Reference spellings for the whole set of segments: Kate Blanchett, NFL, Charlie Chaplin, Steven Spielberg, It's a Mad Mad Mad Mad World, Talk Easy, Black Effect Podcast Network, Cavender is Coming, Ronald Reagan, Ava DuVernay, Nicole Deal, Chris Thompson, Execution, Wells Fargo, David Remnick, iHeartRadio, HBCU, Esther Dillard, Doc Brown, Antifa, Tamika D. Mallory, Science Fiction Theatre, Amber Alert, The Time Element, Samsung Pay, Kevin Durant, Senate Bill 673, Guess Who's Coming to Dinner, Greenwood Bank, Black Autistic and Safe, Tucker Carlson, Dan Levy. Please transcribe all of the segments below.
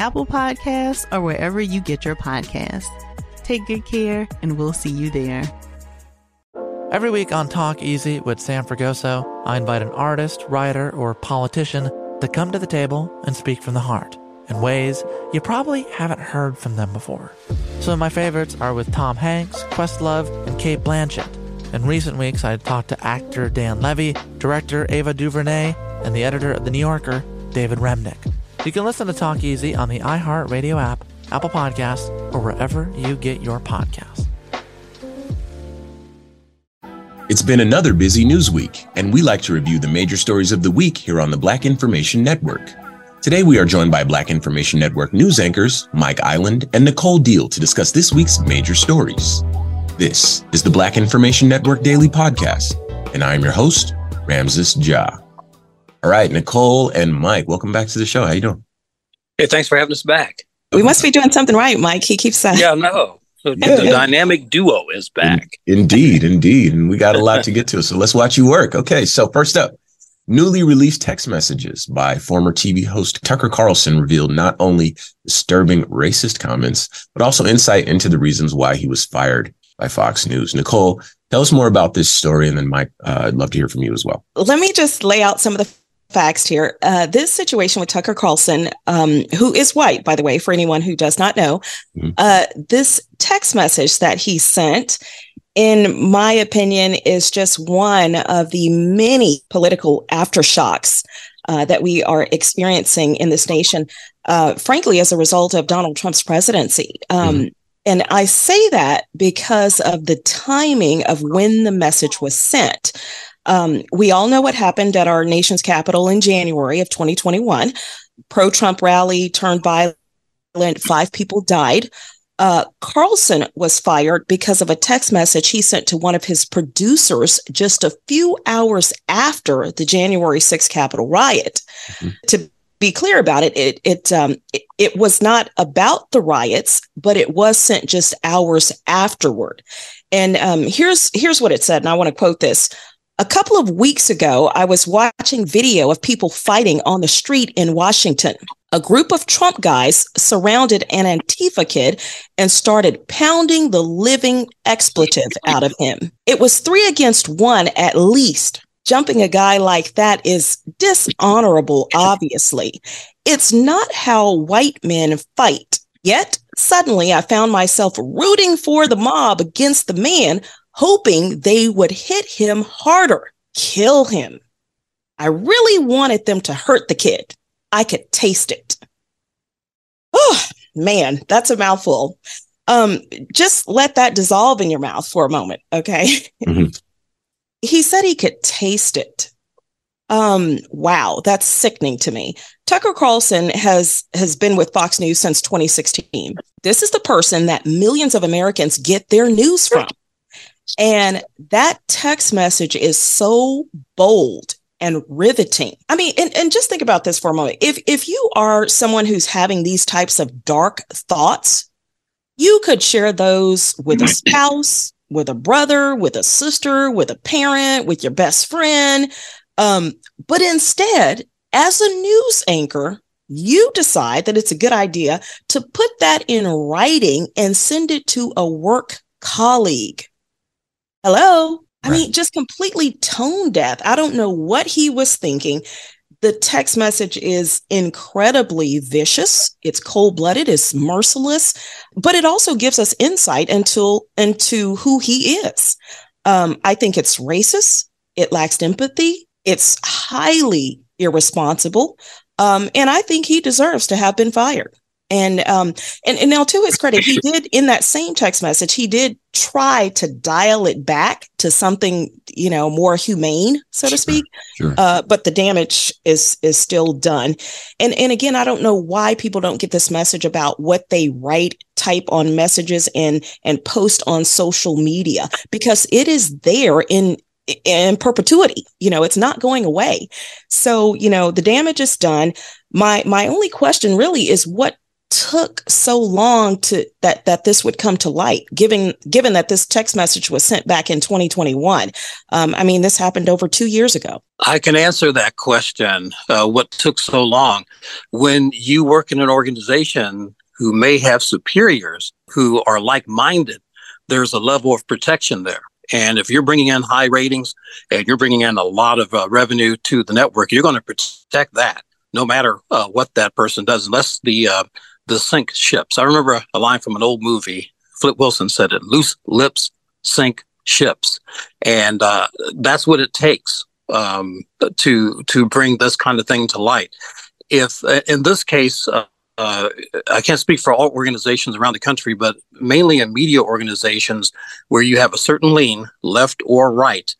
Apple Podcasts, or wherever you get your podcasts. Take good care, and we'll see you there. Every week on Talk Easy with Sam Fragoso, I invite an artist, writer, or politician to come to the table and speak from the heart in ways you probably haven't heard from them before. Some of my favorites are with Tom Hanks, Questlove, and Kate Blanchett. In recent weeks, I talked to actor Dan Levy, director Ava DuVernay, and the editor of The New Yorker, David Remnick. You can listen to Talk Easy on the iHeartRadio app, Apple Podcasts, or wherever you get your podcasts. It's been another busy news week, and we like to review the major stories of the week here on the Black Information Network. Today, we are joined by Black Information Network news anchors Mike Eiland and Nicole Deal to discuss this week's major stories. This is the Black Information Network Daily Podcast, and I am your host, Ramses Jah. All right, Nicole and Mike, welcome back to the show. How you doing? Hey, thanks for having us back. We must be doing something right, Mike. He keeps saying. Yeah, no. The dynamic duo is back. Indeed. And we got a lot to get to, so let's watch you work. Okay, so first up, newly released text messages by former TV host Tucker Carlson revealed not only disturbing racist comments, but also insight into the reasons why he was fired by Fox News. Nicole, tell us more about this story, and then Mike, I'd love to hear from you as well. Let me just lay out some of the facts here. This situation with Tucker Carlson, who is white, by the way, for anyone who does not know, this text message that he sent, in my opinion, is just one of the many political aftershocks that we are experiencing in this nation, frankly, as a result of Donald Trump's presidency. And I say that because of the timing of when the message was sent. We all know what happened at our nation's capital in January of 2021. Pro-Trump rally turned violent. 5 people died. Carlson was fired because of a text message he sent to one of his producers just a few hours after the January 6th Capitol riot. To be clear about it, it was not about the riots, but it was sent just hours afterward. And here's what it said, and I want to quote this. A couple of weeks ago, I was watching video of people fighting on the street in Washington. A group of Trump guys surrounded an Antifa kid and started pounding the living expletive out of him. It was 3 against 1 at least. Jumping a guy like that is dishonorable, obviously. It's not how white men fight. Yet, suddenly I found myself rooting for the mob against the man, hoping they would hit him harder, kill him. I really wanted them to hurt the kid. I could taste it. Oh, man, that's a mouthful. Just let that dissolve in your mouth for a moment, okay? Mm-hmm. He said he could taste it. Wow, that's sickening to me. Tucker Carlson has been with Fox News since 2016. This is the person that millions of Americans get their news from. And that text message is so bold and riveting. I mean, and just think about this for a moment. If you are someone who's having these types of dark thoughts, you could share those with a spouse, with a brother, with a sister, with a parent, with your best friend. But instead, as a news anchor, you decide that it's a good idea to put that in writing and send it to a work colleague. Hello? I mean, just completely tone deaf. I don't know what he was thinking. The text message is incredibly vicious. It's cold-blooded. It's merciless. But it also gives us insight into who he is. I think it's racist. It lacks empathy. It's highly irresponsible. And I think he deserves to have been fired. And now, to his credit, he did, in that same text message, he did try to dial it back to something, you know, more humane, so to speak. Sure. But the damage is still done. And again, I don't know why people don't get this message about what they write, type on messages and post on social media, because it is there in perpetuity. You know, it's not going away. So, you know, the damage is done. My only question really is what took so long to that this would come to light, given that this text message was sent back in 2021. I mean, this happened over 2 years ago. I can answer that question. What took so long? When you work in an organization who may have superiors who are like-minded, there's a level of protection there. And if you're bringing in high ratings and you're bringing in a lot of revenue to the network, you're going to protect that no matter what that person does, unless the sink ships. I remember a line from an old movie. Flip Wilson said it, loose lips sink ships. And that's what it takes to bring this kind of thing to light. If in this case, I can't speak for all organizations around the country, but mainly in media organizations where you have a certain lean, left or right,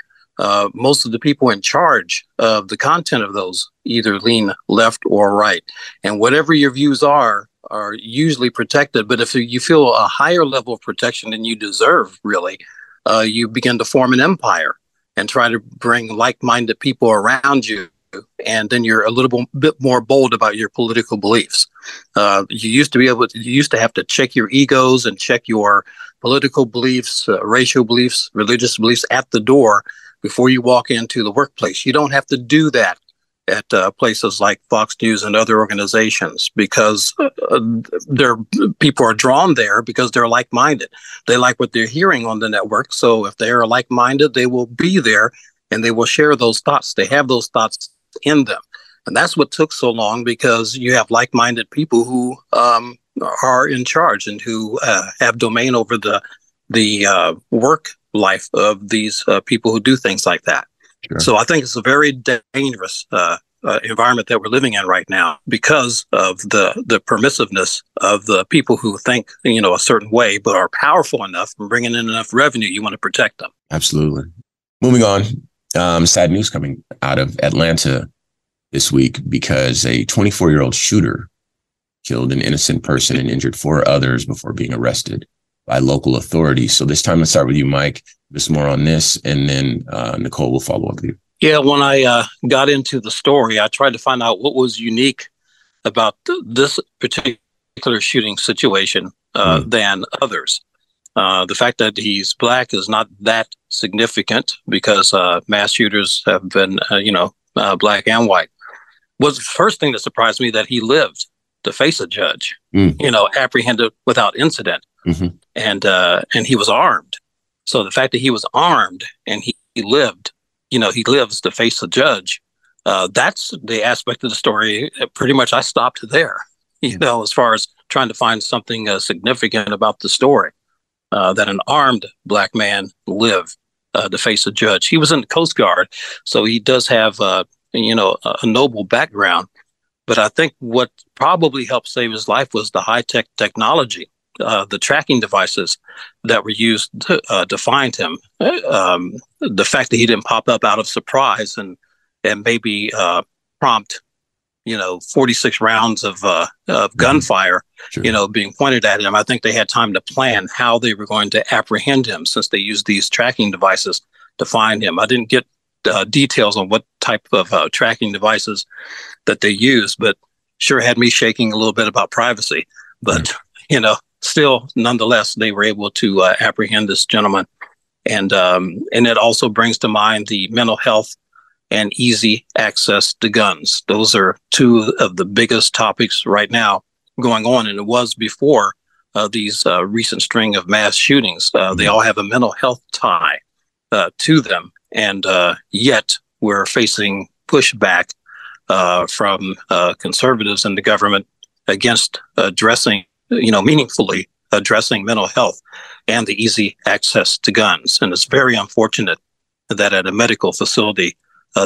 most of the people in charge of the content of those either lean left or right. And whatever your views are usually protected. But if you feel a higher level of protection than you deserve, really, you begin to form an empire and try to bring like-minded people around you. And then you're a little bit more bold about your political beliefs. You used to have to check your egos and check your political beliefs, racial beliefs, religious beliefs at the door before you walk into the workplace. You don't have to do that at places like Fox News and other organizations, because their people are drawn there because they're like-minded. They like what they're hearing on the network. So if they are like-minded, they will be there and they will share those thoughts. They have those thoughts in them. And that's what took so long, because you have like-minded people who are in charge and who have domain over the work life of these people who do things like that. Sure. So I think it's a very dangerous environment that we're living in right now, because of the permissiveness of the people who think, you know, a certain way, but are powerful enough and bringing in enough revenue. You want to protect them. Absolutely. Moving on. Sad news coming out of Atlanta this week, because a 24-year-old shooter killed an innocent person and injured four others before being arrested by local authorities. So this time, let's start with you, Mike. Just more on this, and then Nicole will follow up with you. Yeah, when I got into the story, I tried to find out what was unique about this particular shooting situation than others. The fact that he's black is not that significant, because mass shooters have been, black and white. Was the first thing that surprised me that he lived to face a judge, apprehended without incident. Mm-hmm. And he was armed. So the fact that he was armed and he lived, he lives to face the judge. That's the aspect of the story. Pretty much I stopped there, as far as trying to find something significant about the story. That an armed black man lived to face a judge. He was in the Coast Guard, so he does have, a noble background. But I think what probably helped save his life was the high-tech technology, the tracking devices that were used to find him. The fact that he didn't pop up out of surprise and maybe prompt 46 rounds of gunfire, sure. Being pointed at him. I think they had time to plan how they were going to apprehend him, since they used these tracking devices to find him. I didn't get details on what type of tracking devices that they used, but sure had me shaking a little bit about privacy. But, still, nonetheless, they were able to apprehend this gentleman. And it also brings to mind the mental health and easy access to guns. Those are two of the biggest topics right now going on, and it was before these recent string of mass shootings. They all have a mental health tie to them, and yet we're facing pushback from conservatives in the government against addressing, meaningfully addressing mental health and the easy access to guns. And it's very unfortunate that at a medical facility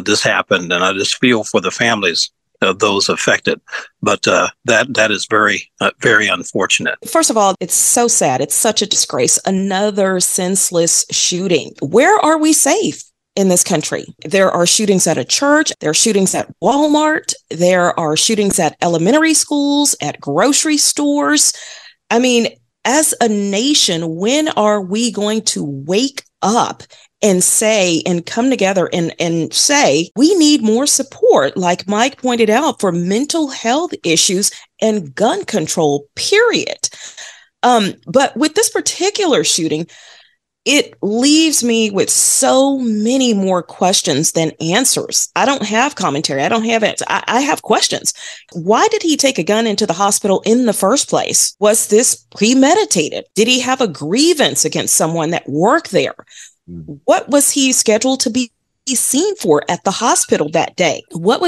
this happened, and I just feel for the families of those affected. But that is very, very unfortunate. First of all, it's so sad. It's such a disgrace. Another senseless shooting. Where are we safe in this country? There are shootings at a church. There are shootings at Walmart. There are shootings at elementary schools, at grocery stores. I mean, as a nation, when are we going to wake up and say and come together and say we need more support, like Mike pointed out, for mental health issues and gun control, period. But with this particular shooting, it leaves me with so many more questions than answers. I don't have commentary. I don't have it. I have questions. Why did he take a gun into the hospital in the first place? Was this premeditated? Did he have a grievance against someone that worked there? What was he scheduled to be seen for at the hospital that day? What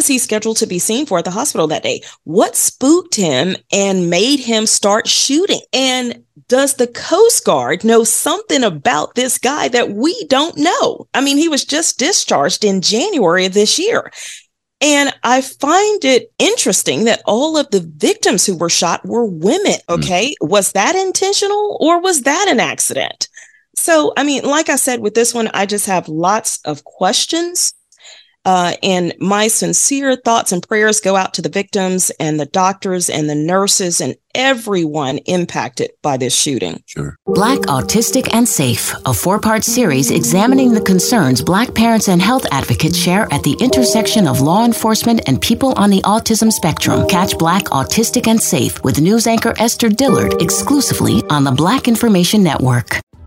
spooked him and made him start shooting? And does the Coast Guard know something about this guy that we don't know? I mean, he was just discharged in January of this year. And I find it interesting that all of the victims who were shot were women. Okay. Was that intentional or was that an accident? So, I mean, like I said, with this one, I just have lots of questions, and my sincere thoughts and prayers go out to the victims and the doctors and the nurses and everyone impacted by this shooting. Sure. Black Autistic and Safe, a 4-part series examining the concerns Black parents and health advocates share at the intersection of law enforcement and people on the autism spectrum. Catch Black Autistic and Safe with news anchor Esther Dillard exclusively on the Black Information Network.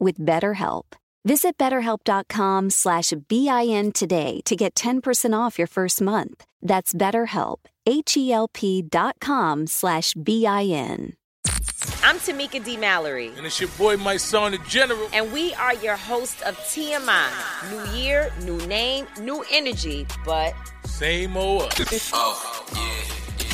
with BetterHelp. Visit BetterHelp.com/BIN today to get 10% off your first month. That's BetterHelp, HELP.com/BIN. I'm Tamika D. Mallory. And it's your boy, my son, the General. And we are your hosts of TMI. New year, new name, new energy, but same old us. Oh, yeah.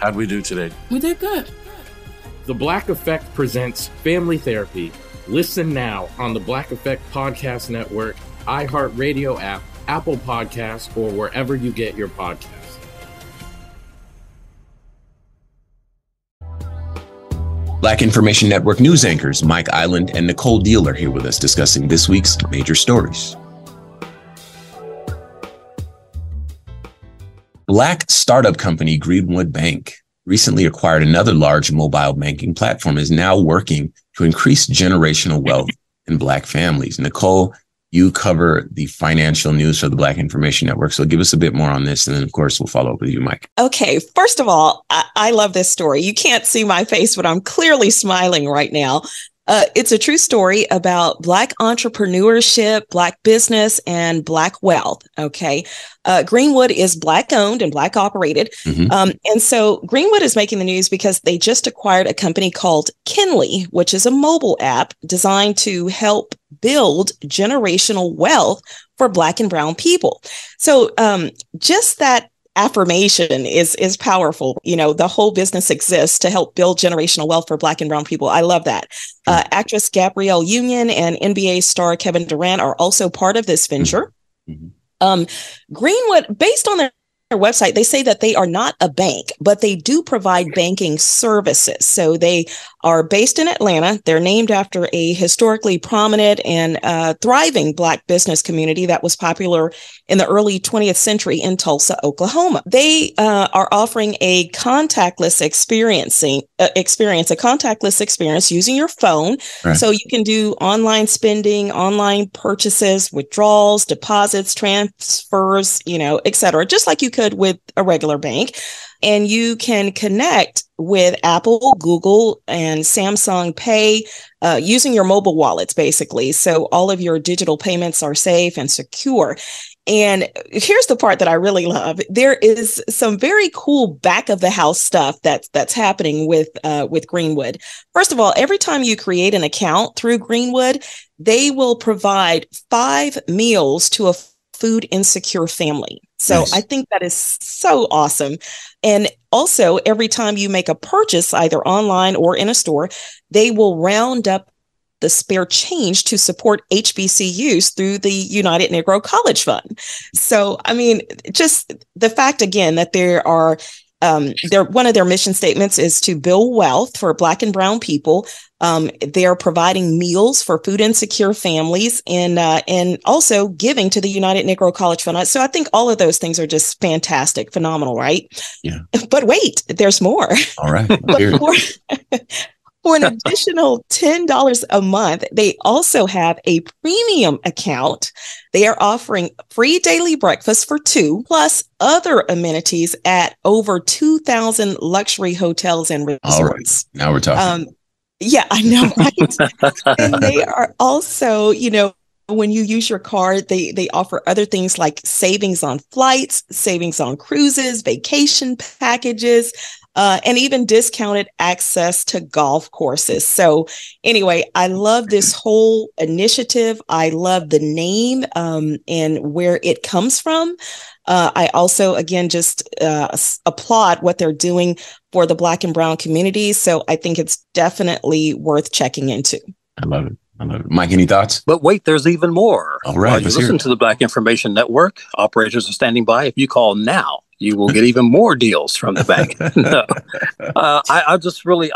how'd we do today? We did good. The Black Effect presents Family Therapy. Listen now on the Black Effect Podcast Network, iHeartRadio app, Apple Podcasts, or wherever you get your podcasts. Black Information Network news anchors Mike Eiland and Nicole Deal are here with us discussing this week's major stories. Black startup company Greenwood Bank recently acquired another large mobile banking platform, is now working to increase generational wealth in Black families. Nicole, you cover the financial news for the Black Information Network, so give us a bit more on this, and then, of course, we'll follow up with you, Mike. Okay. First of all, I love this story. You can't see my face, but I'm clearly smiling right now. It's a true story about Black entrepreneurship, Black business, and Black wealth, okay? Greenwood is Black owned and Black operated. Mm-hmm. And so Greenwood is making the news because they just acquired a company called Kinley, which is a mobile app designed to help build generational wealth for Black and brown people. So just that affirmation is powerful. You know, the whole business exists to help build generational wealth for Black and brown people. I love that. Actress Gabrielle Union and NBA star Kevin Durant are also part of this venture. Mm-hmm. Greenwood, based on their website, they say that they are not a bank, but they do provide banking services. So they are based in Atlanta. They're named after a historically prominent and thriving Black business community that was popular in the early 20th century in Tulsa, Oklahoma. They are offering a contactless experience using your phone. Right. So you can do online spending, online purchases, withdrawals, deposits, transfers, et cetera, just like you could with a regular bank. And you can connect with Apple, Google, and Samsung Pay using your mobile wallets, basically. So all of your digital payments are safe and secure. And here's the part that I really love. There is some very cool back of the house stuff that's happening with Greenwood. First of all, every time you create an account through Greenwood, they will provide 5 meals to a food insecure family. So nice. I think that is so awesome. And also, every time you make a purchase, either online or in a store, they will round up the spare change to support HBCUs through the United Negro College Fund. So, I mean, just the fact, again, that there are one of their mission statements is to build wealth for Black and brown people. They are providing meals for food insecure families and also giving to the United Negro College Fund. So I think all of those things are just fantastic, phenomenal, right? Yeah. But wait, there's more. All right. For an additional $10 a month, they also have a premium account. They are offering free daily breakfast for 2, plus other amenities at over 2,000 luxury hotels and resorts. All right. Now we're talking. Yeah, I know, right? And they are also, when you use your card, they offer other things like savings on flights, savings on cruises, vacation packages, and even discounted access to golf courses. So anyway, I love this whole initiative. I love the name and where it comes from. I also, again, just applaud what they're doing for the Black and brown community. So I think it's definitely worth checking into. I love it. Mike, any thoughts? But wait, there's even more. All right. You listen to the Black Information Network. Operators are standing by. If you call now, you will get even more deals from the bank. No.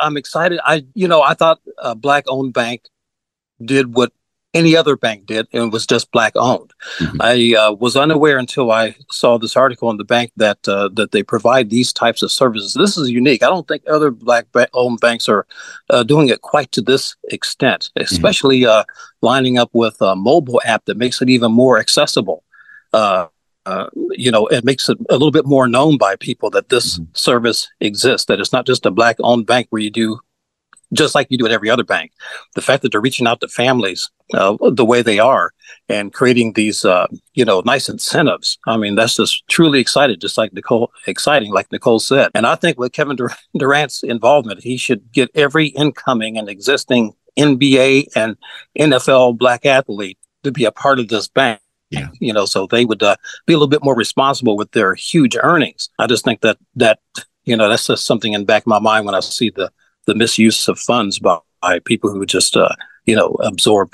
I'm excited. I thought a Black-owned bank did what any other bank did, and it was just Black-owned. Mm-hmm. I was unaware until I saw this article on the bank that they provide these types of services. This is unique. I don't think other Black-owned banks are doing it quite to this extent, especially lining up with a mobile app that makes it even more accessible. It makes it a little bit more known by people that this service exists, that it's not just a Black-owned bank where you do just like you do at every other bank. The fact that they're reaching out to families the way they are and creating these, nice incentives. I mean, that's just truly exciting, like Nicole said. And I think with Kevin Durant's involvement, he should get every incoming and existing NBA and NFL Black athlete to be a part of this bank. Yeah. So they would be a little bit more responsible with their huge earnings. I just think that's just something in the back of my mind when I see the the misuse of funds by people who just, absorb,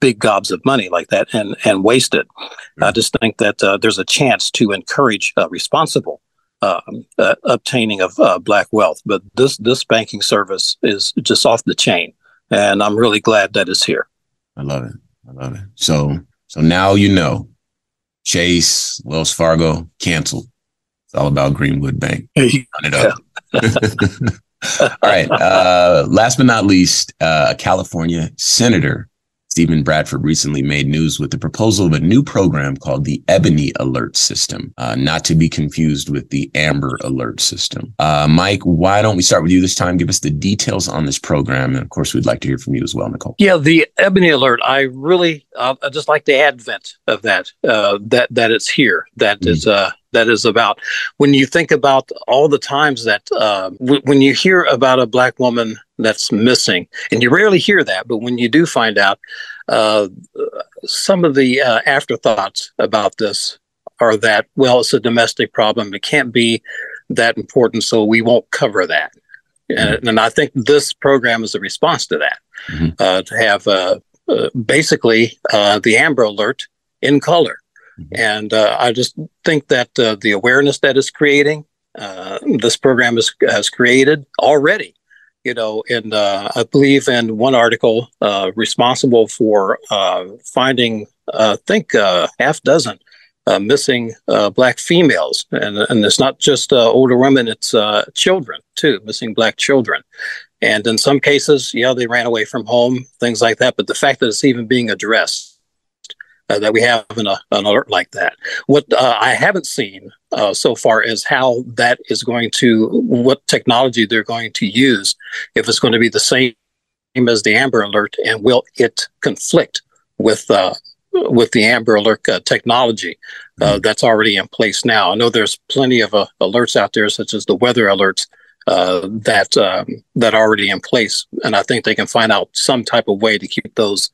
big gobs of money like that and waste it. Mm-hmm. I just think that there's a chance to encourage responsible obtaining of black wealth. But this banking service is just off the chain. And I'm really glad that it's here. I love it. So now, Chase, Wells Fargo, canceled. It's all about Greenwood Bank. All right. Last but not least, California Senator Stephen Bradford recently made news with the proposal of a new program called the Ebony Alert System, not to be confused with the Amber Alert System. Mike, why don't we start with you this time? Give us the details on this program. And of course, we'd like to hear from you as well, Nicole. Yeah, the Ebony Alert, I just like the advent of that, that it's here, that mm-hmm. That is about. When you think about all the times that when you hear about a black woman that's missing, and you rarely hear that, but when you do find out, some of the afterthoughts about this are that, well, it's a domestic problem. It can't be that important, so we won't cover that. Mm-hmm. And I think this program is a response to that, mm-hmm. To have basically the Amber Alert in color. And I just think that the awareness that is creating, this program has created already, and I believe in one article responsible for finding, half dozen missing black females. And it's not just older women, it's children, too, missing black children. And in some cases, they ran away from home, things like that. But the fact that it's even being addressed. That we have an alert like that. What I haven't seen so far is how that is going to, what technology they're going to use, if it's going to be the same as the Amber Alert, and will it conflict with the Amber Alert technology that's already in place now. I know there's plenty of alerts out there, such as the weather alerts that are already in place, and I think they can find out some type of way to keep those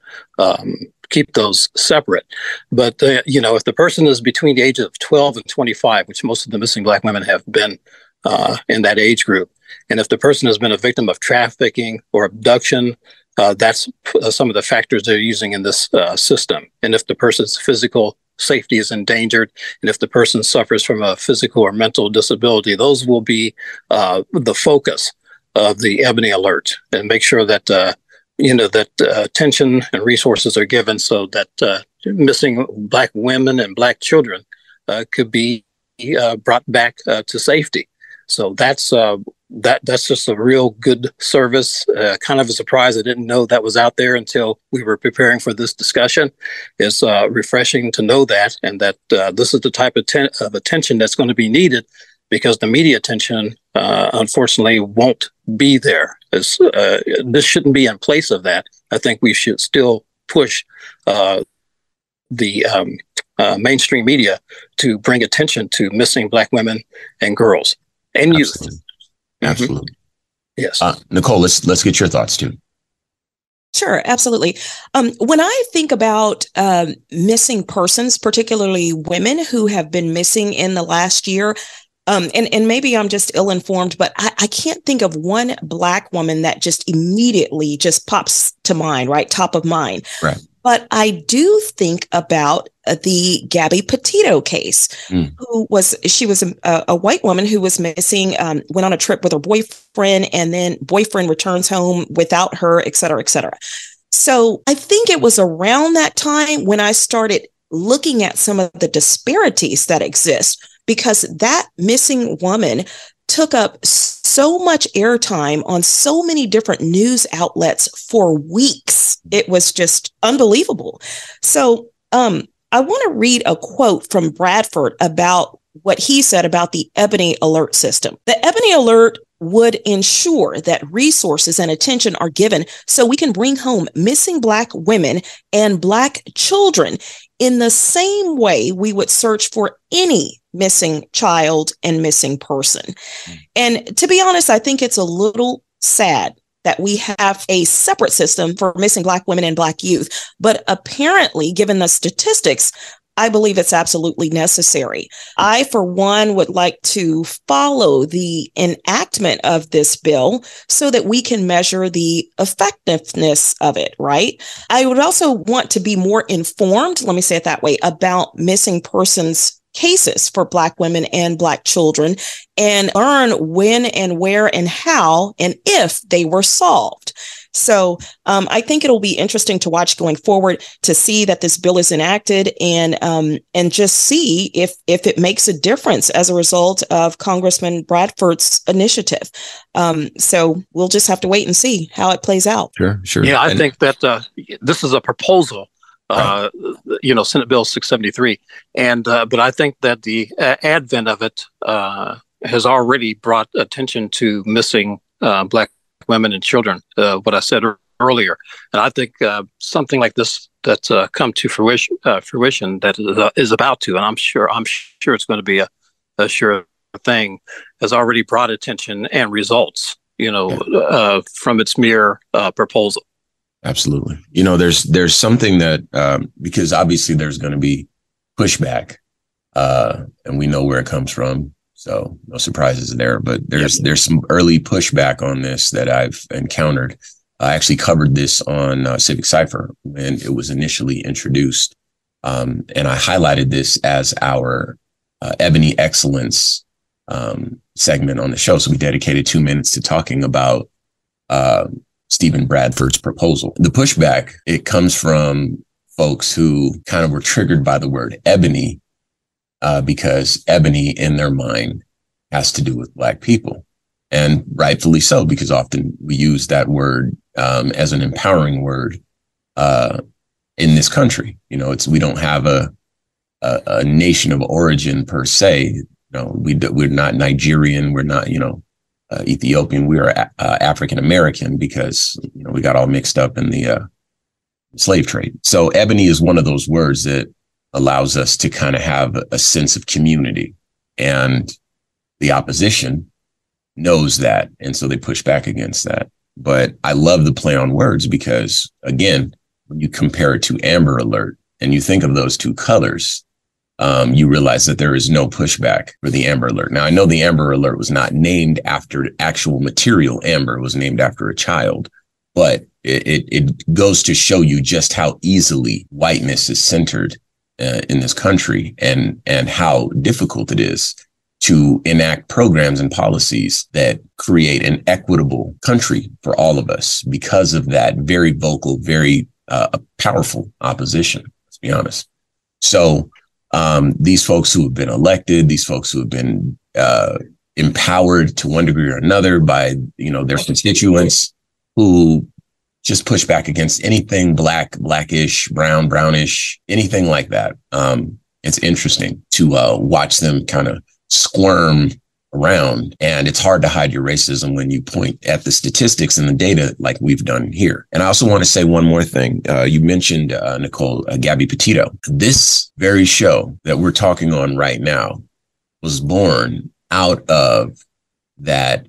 separate. But, if the person is between the age of 12 and 25, which most of the missing black women have been in that age group, and if the person has been a victim of trafficking or abduction, that's some of the factors they're using in this system. And if the person's physical safety is endangered, and if the person suffers from a physical or mental disability, those will be the focus of the Ebony Alert, and make sure that attention and resources are given so that missing black women and black children could be brought back to safety. So that's just a real good service. Kind of a surprise. I didn't know that was out there until we were preparing for this discussion. It's refreshing to know that, and that this is the type of attention that's going to be needed, because the media attention, unfortunately, won't be there. This shouldn't be in place of that. I think we should still push the mainstream media to bring attention to missing black women and girls and youth. Absolutely. Mm-hmm. Yes. Nicole, let's get your thoughts too. Sure, absolutely. When I think about missing persons, particularly women who have been missing in the last year, and maybe I'm just ill-informed, but I can't think of one black woman that just immediately just pops to mind, right? Top of mind. Right. But I do think about the Gabby Petito case, who was a white woman who was missing, went on a trip with her boyfriend, and then boyfriend returns home without her, et cetera, et cetera. So I think it was around that time when I started looking at some of the disparities that exist, because that missing woman took up so much airtime on so many different news outlets for weeks. It was just unbelievable. So I want to read a quote from Bradford about what he said about the Ebony Alert system. The Ebony Alert would ensure that resources and attention are given so we can bring home missing Black women and Black children in the same way we would search for any missing child and missing person. And to be honest, I think it's a little sad that we have a separate system for missing Black women and Black youth. But apparently, given the statistics, I believe it's absolutely necessary. I, for one, would like to follow the enactment of this bill so that we can measure the effectiveness of it, right? I would also want to be more informed, let me say it that way, about missing persons cases for Black women and Black children, and learn when and where and how and if they were solved. So I think it'll be interesting to watch going forward to see that this bill is enacted and just see if it makes a difference as a result of Congressman Bradford's initiative. So we'll just have to wait and see how it plays out. Sure. Yeah, I think that this is a proposal. Senate Bill 673. But I think that the advent of it has already brought attention to missing Black women and children, what I said earlier. And I think something like this that's come to fruition that is about to, and I'm sure it's going to be a sure thing, has already brought attention and results, from its mere proposal. Absolutely. There's something that because obviously there's going to be pushback and we know where it comes from. So no surprises there. But there's some early pushback on this that I've encountered. I actually covered this on Civic Cipher when it was initially introduced. And I highlighted this as our Ebony Excellence segment on the show. So we dedicated 2 minutes to talking about Stephen Bradford's proposal. The pushback, it comes from folks who kind of were triggered by the word ebony because ebony in their mind has to do with Black people. And rightfully so, because often we use that word as an empowering word in this country. We don't have a nation of origin per se. We're not Nigerian. We're not, Ethiopian. We are African American because we got all mixed up in the slave trade. So ebony is one of those words that allows us to kind of have a sense of community, and the opposition knows that, and so they push back against that. But I love the play on words because, again, when you compare it to Amber Alert and you think of those two colors, you realize that there is no pushback for the Amber Alert. Now, I know the Amber Alert was not named after actual material amber. It was named after a child, but it goes to show you just how easily whiteness is centered in this country and how difficult it is to enact programs and policies that create an equitable country for all of us because of that very vocal, very powerful opposition, let's be honest. So these folks who have been elected, these folks who have been empowered to one degree or another by, their constituents who just push back against anything Black, Blackish, brown, brownish, anything like that. It's interesting to watch them kind of squirm around. And it's hard to hide your racism when you point at the statistics and the data like we've done here. And I also want to say one more thing. You mentioned, Nicole, Gabby Petito. This very show that we're talking on right now was born out of that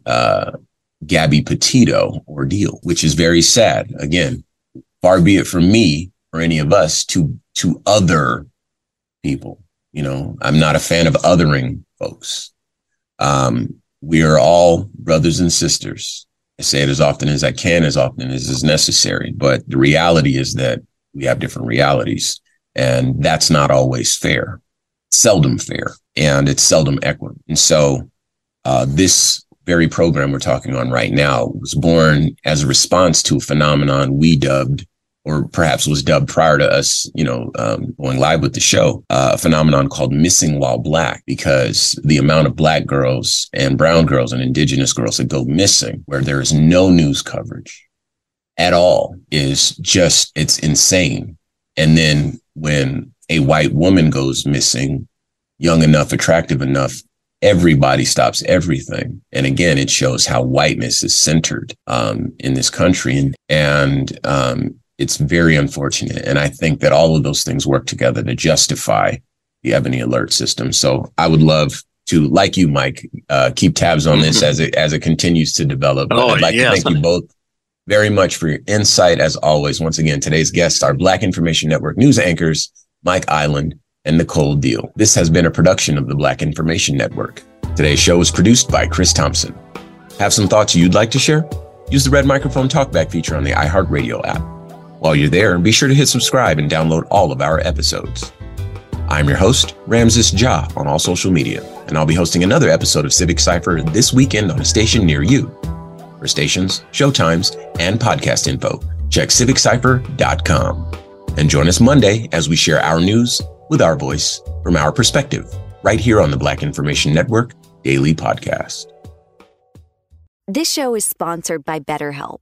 Gabby Petito ordeal, which is very sad. Again, far be it from me or any of us to other people. I'm not a fan of othering folks. We are all brothers and sisters. I say it as often as I can, as often as is necessary. But the reality is that we have different realities, and that's not always fair, seldom fair, and it's seldom equitable. And so this very program we're talking on right now was born as a response to a phenomenon we dubbed, or perhaps was dubbed prior to us, going live with the show, a phenomenon called missing while Black, because the amount of Black girls and brown girls and indigenous girls that go missing where there is no news coverage at all is just, it's insane. And then when a white woman goes missing, young enough, attractive enough, everybody stops everything. And again, it shows how whiteness is centered in this country. And it's very unfortunate. And I think that all of those things work together to justify the Ebony Alert system. So I would love to, like you, Mike, keep tabs on this as it continues to develop. But I'd like to thank you both very much for your insight. As always, once again, today's guests are Black Information Network news anchors, Mike Eiland and Nicole Deal. This has been a production of the Black Information Network. Today's show was produced by Chris Thompson. Have some thoughts you'd like to share? Use the red microphone talkback feature on the iHeartRadio app. While you're there, be sure to hit subscribe and download all of our episodes. I'm your host, Ramses Ja, on all social media, and I'll be hosting another episode of Civic Cipher this weekend on a station near you. For stations, showtimes, and podcast info, check civiccipher.com. And join us Monday as we share our news with our voice from our perspective, right here on the Black Information Network Daily Podcast. This show is sponsored by BetterHelp.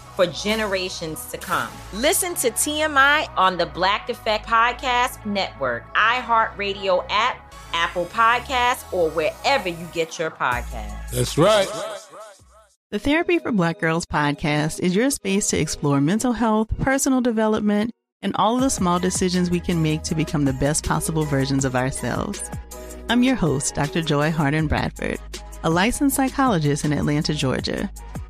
for generations to come. Listen to TMI on the Black Effect Podcast Network, iHeartRadio app, Apple Podcasts, or wherever you get your podcasts. That's right. The Therapy for Black Girls podcast is your space to explore mental health, personal development, and all of the small decisions we can make to become the best possible versions of ourselves. I'm your host, Dr. Joy Harden Bradford, a licensed psychologist in Atlanta, Georgia,